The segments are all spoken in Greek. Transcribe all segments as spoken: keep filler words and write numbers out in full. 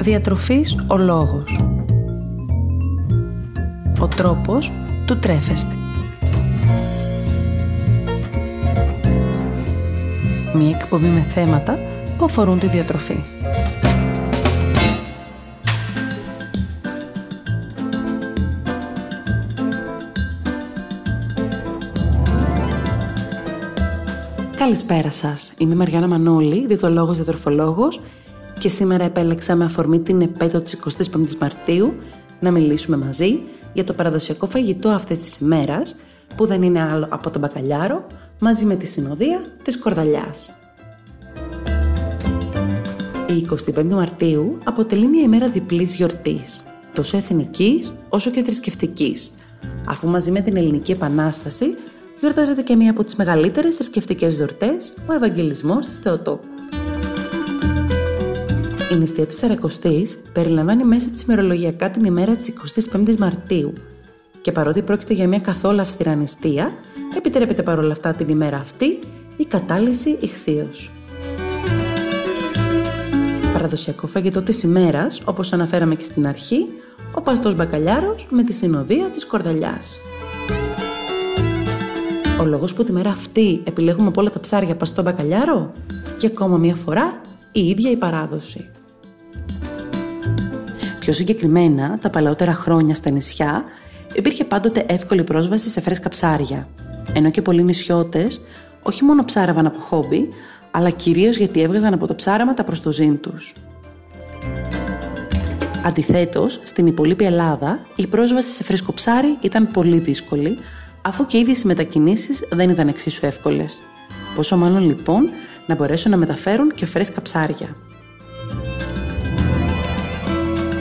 Διατροφής ο λόγος. Ο τρόπος του τρέφεστε. Μία εκπομπή με θέματα που αφορούν τη διατροφή. Καλησπέρα σας. Είμαι η Μαργιάννα Μανώλη, διαιτολόγος διατροφολόγος και σήμερα επέλεξα με αφορμή την επέτειο της εικοστής πέμπτης Μαρτίου να μιλήσουμε μαζί για το παραδοσιακό φαγητό αυτής της ημέρας που δεν είναι άλλο από τον μπακαλιάρο μαζί με τη συνοδεία της κορδαλιάς. Η εικοστή πέμπτη Μαρτίου αποτελεί μια ημέρα διπλής γιορτής, τόσο εθνικής όσο και θρησκευτικής, αφού μαζί με την Ελληνική Επανάσταση γιορτάζεται και μία από τις μεγαλύτερες θρησκευτικές γιορτές, ο Ευαγγελισμός της Θεοτόκου. Η νηστεία της Σαρακοστής περιλαμβάνει μέσα της ημερολογιακά την ημέρα της εικοστής πέμπτης Μαρτίου και παρότι πρόκειται για μια καθόλου αυστηρά νηστεία, επιτρέπεται παρόλα αυτά την ημέρα αυτή η κατάλυση ηχθείως. Παραδοσιακό φαγητό της ημέρας, όπως αναφέραμε και στην αρχή, ο παστός μπακαλιάρος με τη συνοδεία της κορδαλιάς. Ο λόγος που τη μέρα αυτή επιλέγουμε από όλα τα ψάρια παστό μπακαλιάρο και ακόμα μία φορά η ίδια η παράδοση. Πιο συγκεκριμένα, τα παλαιότερα χρόνια στα νησιά υπήρχε πάντοτε εύκολη πρόσβαση σε φρέσκα ψάρια, ενώ και πολλοί νησιώτες όχι μόνο ψάρευαν από χόμπι, αλλά κυρίως γιατί έβγαζαν από το ψάραμα τα προστοζήν τους. Αντιθέτως, στην υπολείπη Ελλάδα η πρόσβαση σε φρέσκο ψάρι ήταν πολύ δύσκολη, αφού και οι ίδιες οι μετακινήσεις δεν ήταν εξίσου εύκολες. Πόσο μάλλον λοιπόν να μπορέσουν να μεταφέρουν και φρέσκα ψάρια.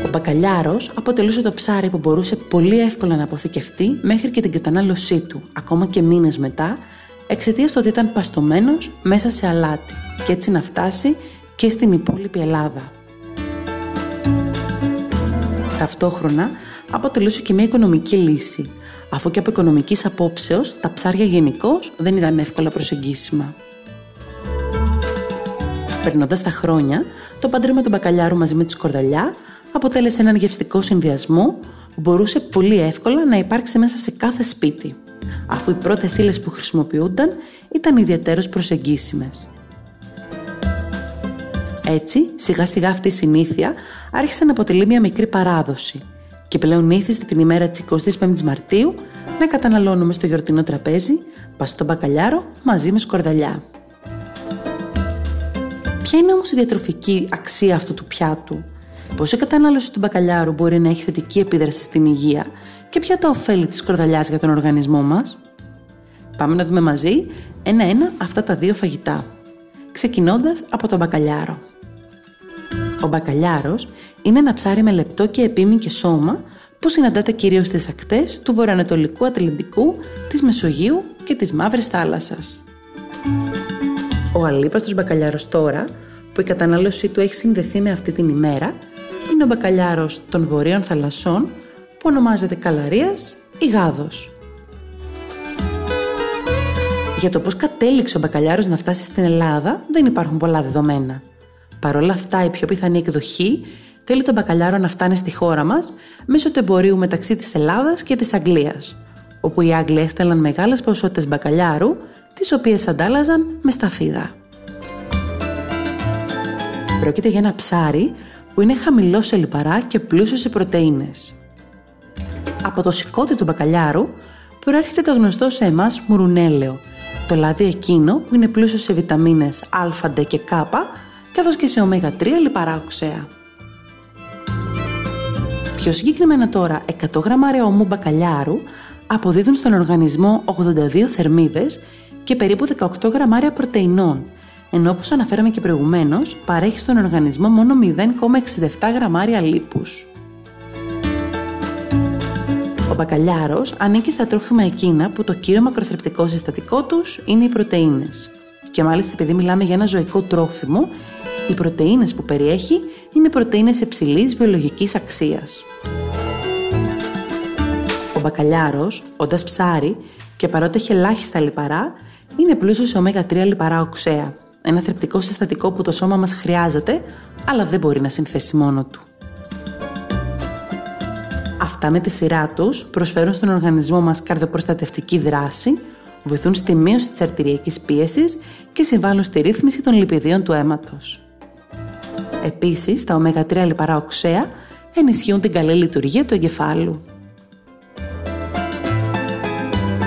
Ο μπακαλιάρος αποτελούσε το ψάρι που μπορούσε πολύ εύκολα να αποθηκευτεί μέχρι και την κατανάλωσή του, ακόμα και μήνες μετά, εξαιτίας του ότι ήταν παστωμένος μέσα σε αλάτι και έτσι να φτάσει και στην υπόλοιπη Ελλάδα. Ταυτόχρονα αποτελούσε και μια οικονομική λύση, αφού και από οικονομικής απόψεως τα ψάρια γενικώς δεν ήταν εύκολα προσεγγίσιμα. Περνώντας τα χρόνια, το παντρέμα του μπακαλιάρου μαζί με τη σκορδαλιά αποτέλεσε έναν γευστικό συνδυασμό που μπορούσε πολύ εύκολα να υπάρξει μέσα σε κάθε σπίτι, αφού οι πρώτες ύλες που χρησιμοποιούνταν ήταν ιδιαίτερως προσεγγίσιμες. Έτσι, σιγά σιγά αυτή η συνήθεια άρχισε να αποτελεί μια μικρή παράδοση και πλέον ήθιστε την ημέρα της εικοστής πέμπτης Μαρτίου να καταναλώνουμε στο γιορτινό τραπέζι παστό μπακαλιάρο μαζί με σκορδαλιά. Ποια είναι όμως η διατροφική αξία αυτού του πιάτου? Πώς η κατανάλωση του μπακαλιάρου μπορεί να έχει θετική επίδραση στην υγεία και ποια τα ωφέλη της σκορδαλιάς για τον οργανισμό μας? Πάμε να δούμε μαζί ένα-ένα αυτά τα δύο φαγητά, ξεκινώντας από τον μπακαλιάρο. Ο μπακαλιάρος είναι ένα ψάρι με λεπτό και επίμη και σώμα που συναντάται κυρίως στις ακτές του βορειοανατολικού Ατλαντικού, της Μεσογείου και της Μαύρης Θάλασσας. Ο αλίπαστος μπακαλιάρος τώρα, που η κατανάλωσή του έχει συνδεθεί με αυτή την ημέρα, είναι ο μπακαλιάρος των βορείων θαλασσών που ονομάζεται Καλαρίας ή Γάδος. Για το πώς κατέληξε ο μπακαλιάρος να φτάσει στην Ελλάδα δεν υπάρχουν πολλά δεδομένα. Παρ' όλα αυτά, η πιο πιθανή εκδοχή θέλει τον μπακαλιάρο να φτάνει στη χώρα μας μέσω του εμπορίου μεταξύ της Ελλάδας και της Αγγλίας, όπου οι Άγγλοι έστελναν μεγάλες ποσότητες μπακαλιάρου, τις οποίες αντάλλαζαν με σταφίδα. Πρόκειται για ένα ψάρι που είναι χαμηλό σε λιπαρά και πλούσιο σε πρωτεΐνες. Από το σηκώτη του μπακαλιάρου προέρχεται το γνωστό σε εμάς μουρουνέλαιο, το λάδι εκείνο που είναι πλούσιο σε βιταμίνες Α, Ντι και Κάπα, καθώς και σε ωμέγα τρία λιπαρά οξέα. Πιο συγκεκριμένα τώρα, εκατό γραμμάρια ομού μπακαλιάρου αποδίδουν στον οργανισμό ογδόντα δύο θερμίδες και περίπου δεκαοκτώ γραμμάρια πρωτεϊνών, ενώ όπως αναφέραμε και προηγουμένως, παρέχει στον οργανισμό μόνο μηδέν κόμμα εξήντα επτά γραμμάρια λίπους. Ο μπακαλιάρος ανήκει στα τρόφιμα εκείνα που το κύριο μακροθρεπτικό συστατικό τους είναι οι πρωτεΐνες. Και μάλιστα επειδή μιλάμε για ένα ζωικό τρόφιμο, οι πρωτεΐνες που περιέχει είναι πρωτεΐνες υψηλής βιολογικής αξίας. Ο μπακαλιάρος, όντας ψάρι και παρότι έχει ελάχιστα λιπαρά, είναι πλούσιος σε ωμέγα τρία λιπαρά οξέα, ένα θρεπτικό συστατικό που το σώμα μας χρειάζεται, αλλά δεν μπορεί να συνθέσει μόνο του. Αυτά με τη σειρά τους προσφέρουν στον οργανισμό μας καρδιοπροστατευτική δράση, βοηθούν στη μείωση της αρτηριακής πίεσης και συμβάλλουν στη ρύθμιση των λιπιδίων του αίματος. Επίσης, τα ωμέγα τρία λιπαρά οξέα ενισχύουν την καλή λειτουργία του εγκεφάλου.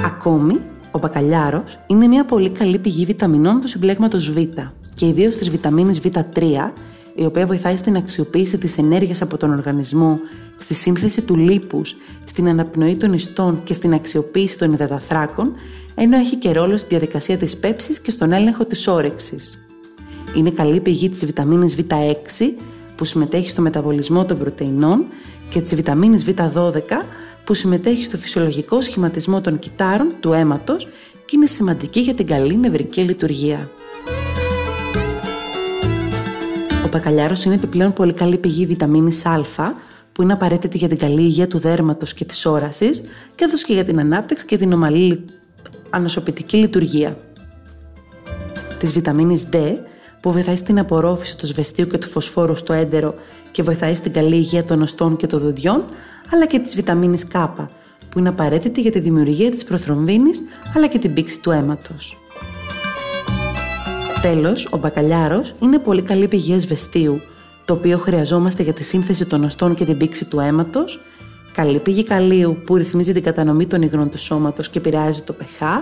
Ακόμη, ο μπακαλιάρος είναι μια πολύ καλή πηγή βιταμινών του συμπλέγματος Β και ιδίως της βιταμίνης Β τρία, η οποία βοηθάει στην αξιοποίηση της ενέργειας από τον οργανισμό, στη σύνθεση του λίπους, στην αναπνοή των ιστών και στην αξιοποίηση των υδαταθράκων, ενώ έχει και ρόλο στη διαδικασία της πέψης και στον έλεγχο της όρεξης. Είναι καλή πηγή της βιταμίνης Β έξι, που συμμετέχει στο μεταβολισμό των πρωτεϊνών, και της βιταμίνης Β δώδεκα, που συμμετέχει στο φυσιολογικό σχηματισμό των κυτάρων του αίματος και είναι σημαντική για την καλή νευρική λειτουργία. Ο μπακαλιάρος είναι επιπλέον πολύ καλή πηγή βιταμίνης Α, που είναι απαραίτητη για την καλή υγεία του δέρματος και της όρασης, καθώς και για την ανάπτυξη και την ομαλή ανοσοποιητική λειτουργία. Της βιταμίνης Ντι, που βοηθάει στην απορρόφηση του σβεστίου και του φωσφόρου στο έντερο και βοηθάει στην καλή υγεία των οστών και των δοντιών, αλλά και της βιταμίνης Κάπα, που είναι απαραίτητη για τη δημιουργία της προθρομβίνης αλλά και την πήξη του αίματος. Τέλος, ο μπακαλιάρος είναι πολύ καλή πηγή ασβεστίου, το οποίο χρειαζόμαστε για τη σύνθεση των οστών και την πήξη του αίματος, καλή πηγή καλίου που ρυθμίζει την κατανομή των υγρών του σώματος και επηρεάζει το pH,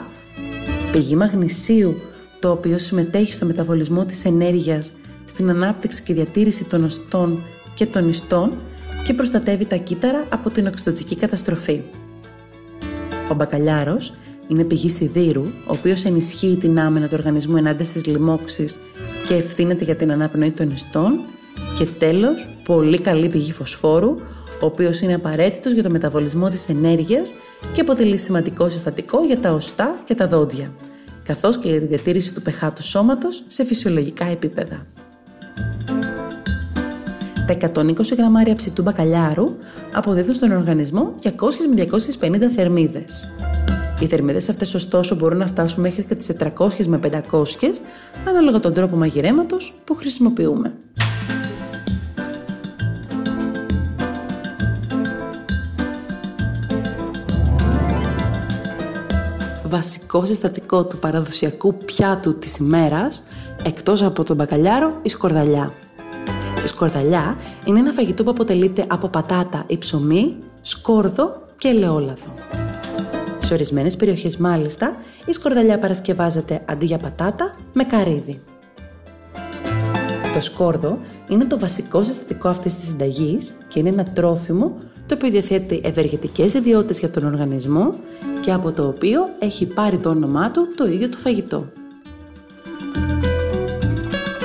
πηγή μαγνησίου, το οποίο συμμετέχει στο μεταβολισμό της ενέργειας, στην ανάπτυξη και διατήρηση των οστών και των ιστών και προστατεύει τα κύτταρα από την οξυδοτική καταστροφή. Ο μπακαλιάρος είναι πηγή σιδήρου, ο οποίος ενισχύει την άμυνα του οργανισμού ενάντια στις λοιμώξεις και ευθύνεται για την αναπνοή των ιστών. Και τέλος, πολύ καλή πηγή φωσφόρου, ο οποίος είναι απαραίτητος για το μεταβολισμό της ενέργειας και αποτελεί σημαντικό συστατικό για τα οστά και τα δόντια, καθώς και για τη διατήρηση του pH του σώματος σε φυσιολογικά επίπεδα. Τα εκατόν είκοσι γραμμάρια ψητού μπακαλιάρου αποδίδουν στον οργανισμό διακόσιες με διακόσιες πενήντα θερμίδες. Οι θερμίδες αυτές ωστόσο μπορούν να φτάσουν μέχρι και τις τετρακόσιες με πεντακόσιες ανάλογα τον τρόπο μαγειρέματος που χρησιμοποιούμε. Βασικό συστατικό του παραδοσιακού πιάτου της ημέρας, εκτός από τον μπακαλιάρο, η σκορδαλιά. Η σκορδαλιά είναι ένα φαγητό που αποτελείται από πατάτα ή ψωμί, σκόρδο και ελαιόλαδο. Σε ορισμένες περιοχές μάλιστα, η σκορδαλιά παρασκευάζεται αντί για πατάτα με καρύδι. Το σκόρδο είναι το βασικό συστατικό αυτής της συνταγής και είναι ένα τρόφιμο το οποίο διαθέτει ευεργετικές ιδιότητες για τον οργανισμό και από το οποίο έχει πάρει το όνομά του το ίδιο το φαγητό.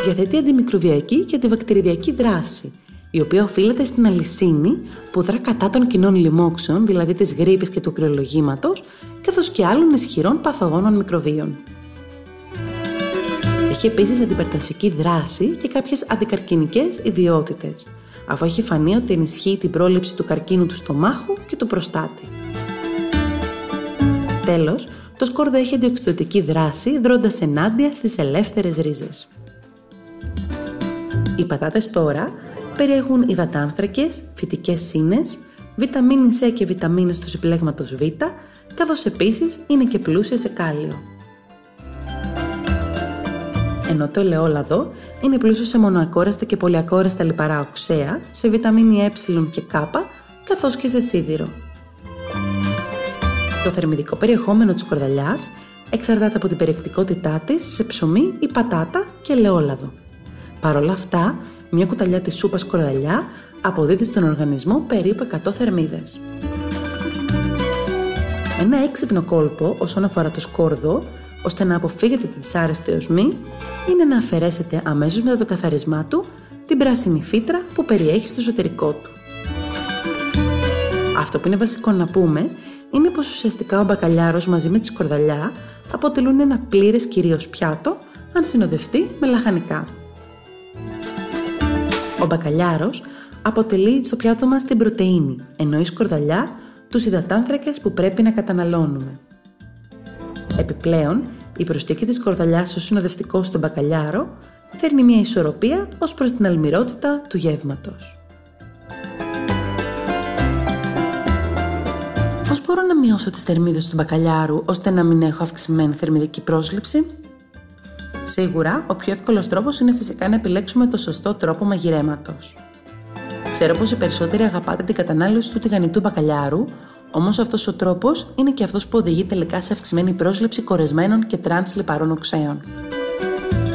Διαθέτει αντιμικροβιακή και αντιβακτηριδιακή δράση, η οποία οφείλεται στην αλυσίνη που δρά κατά των κοινών λοιμόξεων, δηλαδή της γρίπης και του κρυολογήματος, καθώς και άλλων ισχυρών παθογόνων μικροβίων. Έχει επίσης αντιπερτασική δράση και κάποιες αντικαρκινικές ιδιότητες, αφού έχει φανεί ότι ενισχύει την πρόληψη του καρκίνου του στομάχου και του προστάτη. Τέλος, το σκόρδο έχει αντιοξυδωτική δράση, δρώντας ενάντια στις ελεύθερες ρίζες. Οι πατάτες τώρα περιέχουν υδατάνθρακες, φυτικές ίνες, βιταμίνη C και βιταμίνες του συμπλέγματος Β, καθώς επίσης είναι και πλούσια σε κάλιο. Ενώ το ελαιόλαδο είναι πλούσιο σε μονοακόρεστα και πολυακόρεστα λιπαρά οξέα, σε βιταμίνη Ε και Κ, καθώς και σε σίδηρο. Το θερμιδικό περιεχόμενο της σκορδαλιάς εξαρτάται από την περιεκτικότητά της σε ψωμί ή πατάτα και ελαιόλαδο. Παρ' όλα αυτά, μια κουταλιά της σούπας σκορδαλιά αποδίδει στον οργανισμό περίπου εκατό θερμίδες. Ένα έξυπνο κόλπο όσον αφορά το σκόρδο, ώστε να αποφύγετε τη δυσάρεστη οσμή, είναι να αφαιρέσετε αμέσως μετά το καθαρισμά του την πράσινη φύτρα που περιέχει στο εσωτερικό του. Αυτό που είναι βασικό να πούμε είναι πως ουσιαστικά ο μπακαλιάρος μαζί με τη σκορδαλιά αποτελούν ένα πλήρες κυρίως πιάτο, αν συνοδευτεί με λαχανικά. Ο μπακαλιάρος αποτελεί στο πιάτο μας την πρωτεΐνη, ενώ η σκορδαλιά τους υδατάνθρακες που πρέπει να καταναλώνουμε. Επιπλέον, η προσθήκη της σκορδαλιάς ως συνοδευτικό στον μπακαλιάρο φέρνει μια ισορροπία ως προς την αλμυρότητα του γεύματος. μπορώ να μειώσω τις θερμίδες του μπακαλιάρου ώστε να μην έχω αυξημένη θερμιδική πρόσληψη? Σίγουρα, ο πιο εύκολος τρόπος είναι φυσικά να επιλέξουμε το σωστό τρόπο μαγειρέματος. Ξέρω πως οι περισσότεροι αγαπάτε την κατανάλωση του τηγανιτού μπακαλιάρου, όμως αυτός ο τρόπος είναι και αυτός που οδηγεί τελικά σε αυξημένη πρόσληψη κορεσμένων και τρανς λιπαρών οξέων.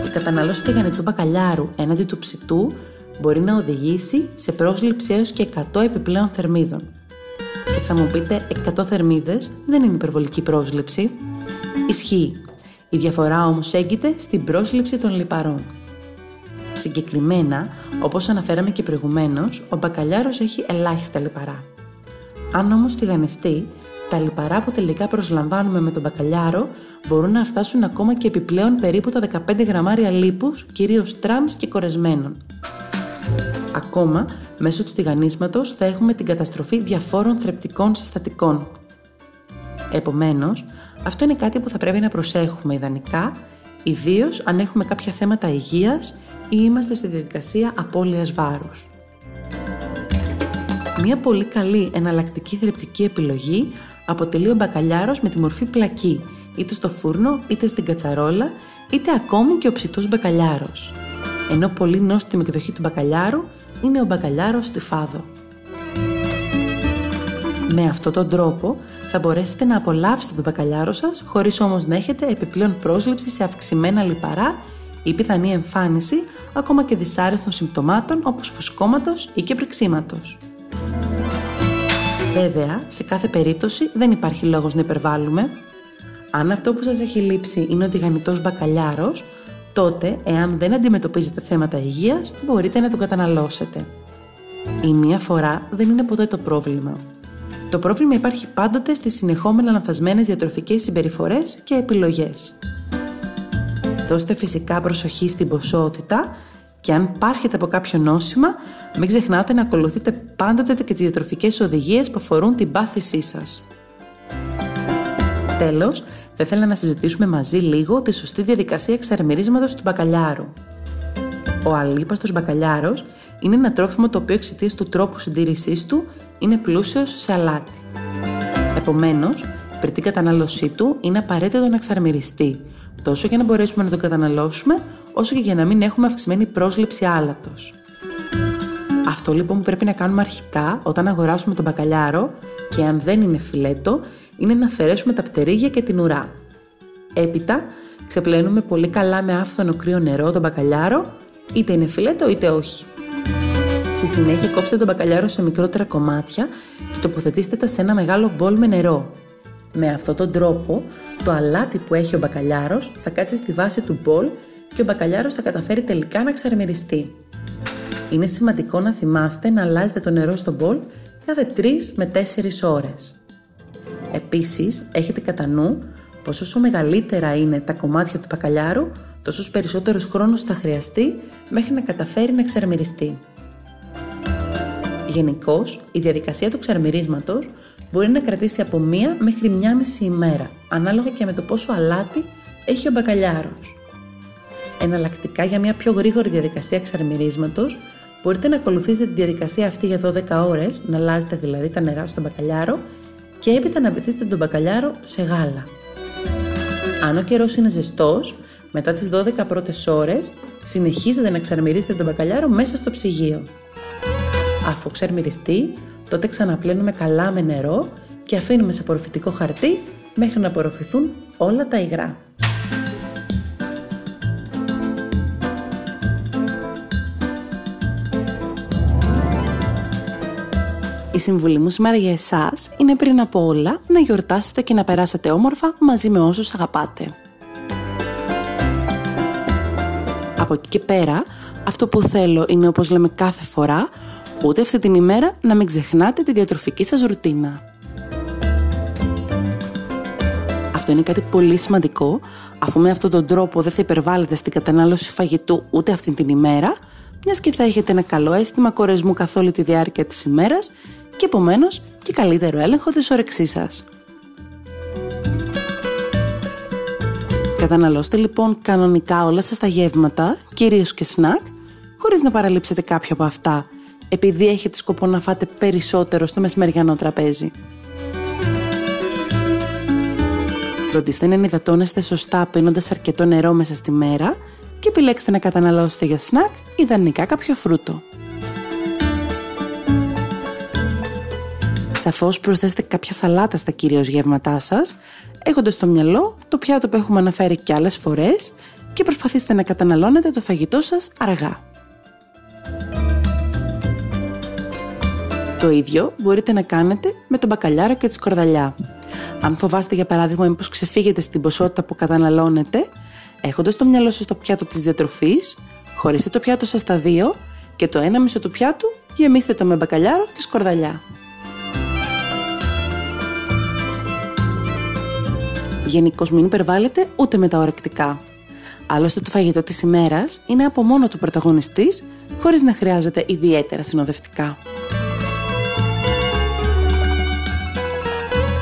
Η κατανάλωση τηγανιτού μπακαλιάρου έναντι του ψητού μπορεί να οδηγήσει σε πρόσληψη έως και εκατό επιπλέον θερμίδων. Και θα μου πείτε, εκατό θερμίδες δεν είναι υπερβολική πρόσληψη. Ισχύει. Η διαφορά όμως έγκυται στην πρόσληψη των λιπαρών. Συγκεκριμένα, όπως αναφέραμε και προηγουμένως, ο μπακαλιάρος έχει ελάχιστα λιπαρά. Αν όμως τηγανιστεί, τα λιπαρά που τελικά προσλαμβάνουμε με τον μπακαλιάρο μπορούν να φτάσουν ακόμα και επιπλέον περίπου τα δεκαπέντε γραμμάρια λίπους, κυρίως τρανς και κορεσμένων. Ακόμα, μέσω του τηγανίσματος θα έχουμε την καταστροφή διαφόρων θρεπτικών συστατικών. Επομένως, αυτό είναι κάτι που θα πρέπει να προσέχουμε ιδανικά, ιδίως αν έχουμε κάποια θέματα υγείας ή είμαστε στη διαδικασία απώλειας βάρους. Μια πολύ καλή εναλλακτική θρεπτική επιλογή αποτελεί ο μπακαλιάρος με τη μορφή πλακή, είτε στο φούρνο, είτε στην κατσαρόλα, είτε ακόμη και ο ψητός μπακαλιάρος. Ενώ πολύ νόστιμη εκδοχή του μπακαλιάρου είναι ο μπακαλιάρος στη φάδο. Με αυτόν τον τρόπο θα μπορέσετε να απολαύσετε τον μπακαλιάρο σας, χωρίς όμως να έχετε επιπλέον πρόσληψη σε αυξημένα λιπαρά ή πιθανή εμφάνιση ακόμα και δυσάρεστων συμπτωμάτων όπως φουσκώματος ή και πριξίματος. Βέβαια, σε κάθε περίπτωση δεν υπάρχει λόγος να υπερβάλλουμε. Αν αυτό που σας έχει λείψει είναι ο τηγανιτός μπακαλιάρος, τότε, εάν δεν αντιμετωπίζετε θέματα υγείας, μπορείτε να τον καταναλώσετε. Η μία φορά δεν είναι ποτέ το πρόβλημα. Το πρόβλημα υπάρχει πάντοτε στις συνεχόμενα λανθασμένες διατροφικές συμπεριφορές και επιλογές. Δώστε φυσικά προσοχή στην ποσότητα και αν πάσχετε από κάποιο νόσημα, μην ξεχνάτε να ακολουθείτε πάντοτε και τις διατροφικές οδηγίες που αφορούν την πάθησή σας. Τέλος, θα ήθελα να συζητήσουμε μαζί λίγο τη σωστή διαδικασία εξαρμυρίσματος του μπακαλιάρου. Ο αλίπαστος μπακαλιάρος είναι ένα τρόφιμο το οποίο εξαιτίας του τρόπου συντήρησής του είναι πλούσιος σε αλάτι. Επομένως, πριν την κατανάλωσή του είναι απαραίτητο να εξαρμυριστεί, τόσο για να μπορέσουμε να τον καταναλώσουμε, όσο και για να μην έχουμε αυξημένη πρόσληψη άλατος. Αυτό λοιπόν που πρέπει να κάνουμε αρχικά όταν αγοράσουμε τον μπακαλιάρο, και αν δεν είναι φιλέτο, είναι να αφαιρέσουμε τα πτερίγια και την ουρά. Έπειτα, ξεπλένουμε πολύ καλά με άφθονο κρύο νερό τον μπακαλιάρο, είτε είναι φιλέτο είτε όχι. Στη συνέχεια, κόψτε τον μπακαλιάρο σε μικρότερα κομμάτια και τοποθετήστε τα σε ένα μεγάλο μπολ με νερό. Με αυτόν τον τρόπο, το αλάτι που έχει ο μπακαλιάρος θα κάτσει στη βάση του μπολ και ο μπακαλιάρος θα καταφέρει τελικά να ξαρμυριστεί. Είναι σημαντικό να θυμάστε να αλλάζετε το νερό στο μπολ κάθε τρεις με τέσσερις ώρες. Επίσης, έχετε κατά νου πως όσο μεγαλύτερα είναι τα κομμάτια του μπακαλιάρου, τόσο περισσότερος χρόνος θα χρειαστεί μέχρι να καταφέρει να ξαρμυριστεί. Γενικώς, η διαδικασία του ξαρμυρίσματος μπορεί να κρατήσει από μία μέχρι μία μισή ημέρα, ανάλογα και με το πόσο αλάτι έχει ο μπακαλιάρος. Εναλλακτικά, για μια πιο γρήγορη διαδικασία ξαρμυρίσματος, μπορείτε να ακολουθήσετε τη διαδικασία αυτή για δώδεκα ώρες, να αλλάζετε δηλαδή τα νερά στον μπακαλιάρο και έπειτα να βυθίσετε τον μπακαλιάρο σε γάλα. Αν ο καιρός είναι ζεστός, μετά τις δώδεκα πρώτες ώρες, συνεχίζετε να ξαρμυρίζετε τον μπακαλιάρο μέσα στο ψυγείο. Αφού ξαρμυριστεί, τότε ξαναπλένουμε καλά με νερό και αφήνουμε σε απορροφητικό χαρτί μέχρι να απορροφηθούν όλα τα υγρά. Η συμβουλή μου σήμερα για εσάς είναι πριν από όλα να γιορτάσετε και να περάσετε όμορφα μαζί με όσους αγαπάτε. Από εκεί και πέρα, αυτό που θέλω είναι, όπως λέμε κάθε φορά, ούτε αυτή την ημέρα να μην ξεχνάτε τη διατροφική σας ρουτίνα. Αυτό είναι κάτι πολύ σημαντικό, αφού με αυτόν τον τρόπο δεν θα υπερβάλλετε στην κατανάλωση φαγητού ούτε αυτή την ημέρα, μιας και θα έχετε ένα καλό αίσθημα κορεσμού καθ' όλη τη διάρκεια της ημέρας και επομένως και καλύτερο έλεγχο της όρεξής σας. Καταναλώστε λοιπόν κανονικά όλα σας τα γεύματα, κυρίως και σνακ, χωρίς να παραλείψετε κάποιο από αυτά, επειδή έχετε σκοπό να φάτε περισσότερο στο μεσημεριανό τραπέζι. Φροντίστε να ενυδατώνεστε σωστά πίνοντας αρκετό νερό μέσα στη μέρα και επιλέξτε να καταναλώσετε για σνακ ιδανικά κάποιο φρούτο. Σαφώς προσθέστε κάποια σαλάτα στα κυρίως γεύματά σας, έχοντας στο μυαλό το πιάτο που έχουμε αναφέρει και άλλες φορές και προσπαθήστε να καταναλώνετε το φαγητό σας αργά. Το ίδιο μπορείτε να κάνετε με τον μπακαλιάρο και τη σκορδαλιά. Αν φοβάστε για παράδειγμα μήπως ξεφύγετε στην ποσότητα που καταναλώνετε, έχοντας το μυαλό σας το πιάτο της διατροφής, χωρίστε το πιάτο σας στα δύο και το ένα μισό του πιάτου γεμίστε το με μπακαλιάρο και σκορδαλιά. Γενικώς μην υπερβάλλετε ούτε με τα ορεκτικά. Άλλωστε το φαγητό της ημέρας είναι από μόνο του πρωταγωνιστής, χωρίς να χρειάζεται ιδιαίτερα συνοδευτικά.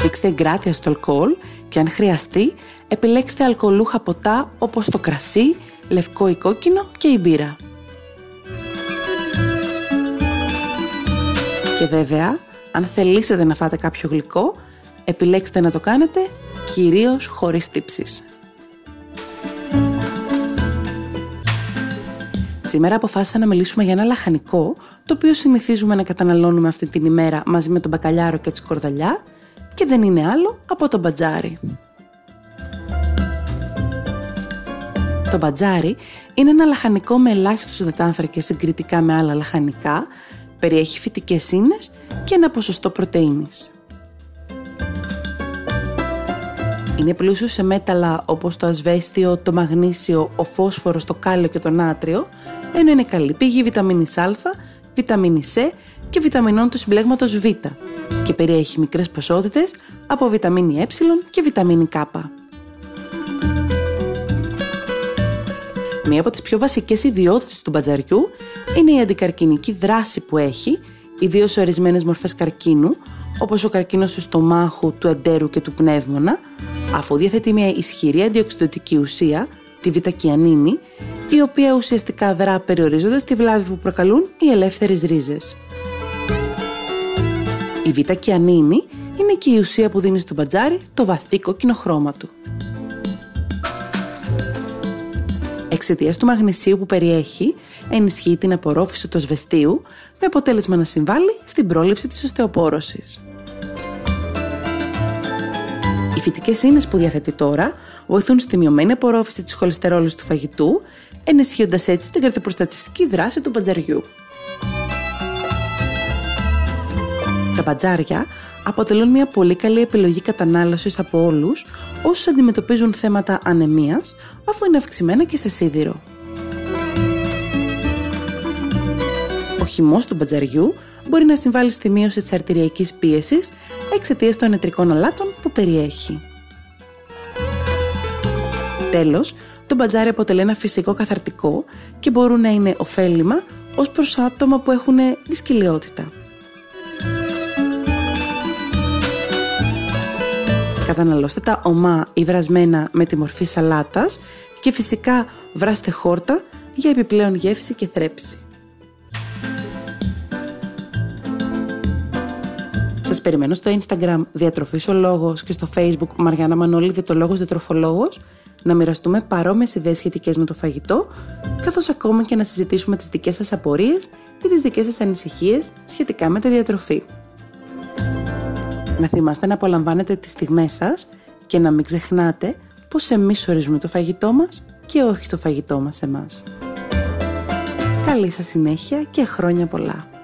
Δείξτε εγκράτεια στο αλκοόλ και αν χρειαστεί, επιλέξτε αλκοολούχα ποτά όπως το κρασί, λευκό ή κόκκινο και η μπύρα. Και βέβαια, αν θελήσετε να φάτε κάποιο γλυκό, επιλέξτε να το κάνετε κυρίως χωρίς τύψεις. Σήμερα αποφάσισα να μιλήσουμε για ένα λαχανικό, το οποίο συνηθίζουμε να καταναλώνουμε αυτή την ημέρα μαζί με τον μπακαλιάρο και τη σκορδαλιά και δεν είναι άλλο από το μπατζάρι. Το μπατζάρι είναι ένα λαχανικό με ελάχιστους υδατάνθρακες συγκριτικά με άλλα λαχανικά, περιέχει φυτικές ίνες και ένα ποσοστό πρωτεΐνης. Είναι πλούσιο σε μέταλλα όπως το ασβέστιο, το μαγνήσιο, ο φόσφορος, το κάλιο και το νάτριο, ενώ είναι καλή πηγή βιταμίνης Α, βιταμίνης Σ και βιταμινών του συμπλέγματος Β και περιέχει μικρές ποσότητες από βιταμίνη Ε και βιταμίνη Κάπα. Μία από τις πιο βασικές ιδιότητες του μπατζαριού είναι η αντικαρκινική δράση που έχει, ιδίως σε ορισμένες μορφές καρκίνου, όπως ο καρκίνος του στομάχου, του εντέρου και του πνεύμονα, αφού διαθέτει μια ισχυρή αντιοξυδοτική ουσία, τη βιτακιανίνη, η οποία ουσιαστικά δρά περιορίζοντας τη βλάβη που προκαλούν οι ελεύθερες ρίζες. Η βιτακιανίνη είναι και η ουσία που δίνει στο μπατζάρι το βαθύ κόκκινο χρώμα του. Εξαιτίας του μαγνησίου που περιέχει, ενισχύει την απορρόφηση του ασβεστίου, με αποτέλεσμα να συμβάλλει στην πρόληψη της οστεοπόρωσης. Οι φυτικές ίνες που διαθέτει τώρα βοηθούν στη μειωμένη απορρόφηση της χολυστερόλης του φαγητού, ενισχύοντας έτσι την καρτοπροστατευτική δράση του μπατζαριού. Τα μπατζάρια αποτελούν μια πολύ καλή επιλογή κατανάλωσης από όλους όσους αντιμετωπίζουν θέματα ανεμίας, αφού είναι αυξημένα και σε σίδηρο. Ο χυμός του μπατζαριού μπορεί να συμβάλλει στη μείωση της αρτηριακής πίεσης εξαιτίας των νετρικών αλάτων που περιέχει. Τέλος, το μπατζάρι αποτελεί ένα φυσικό καθαρτικό και μπορούν να είναι ωφέλιμα ως προς άτομα που έχουν δυσκολιότητα. Καταναλώστε τα ομά ή βρασμένα με τη μορφή σαλάτας και φυσικά βράστε χόρτα για επιπλέον γεύση και θρέψη. Σας περιμένω στο Instagram Διατροφής ο Λόγος και στο Facebook Μαργιάννα Μανώλη Διατολόγος Διατροφολόγος να μοιραστούμε παρόμοιες ιδέες σχετικές με το φαγητό, καθώς ακόμα και να συζητήσουμε τις δικές σας απορίες ή τις δικές σας ανησυχίες σχετικά με τη διατροφή. Να θυμάστε να απολαμβάνετε τις στιγμές σας και να μην ξεχνάτε πως εμείς ορίζουμε το φαγητό μας και όχι το φαγητό μας εμάς. Καλή σας συνέχεια και χρόνια πολλά!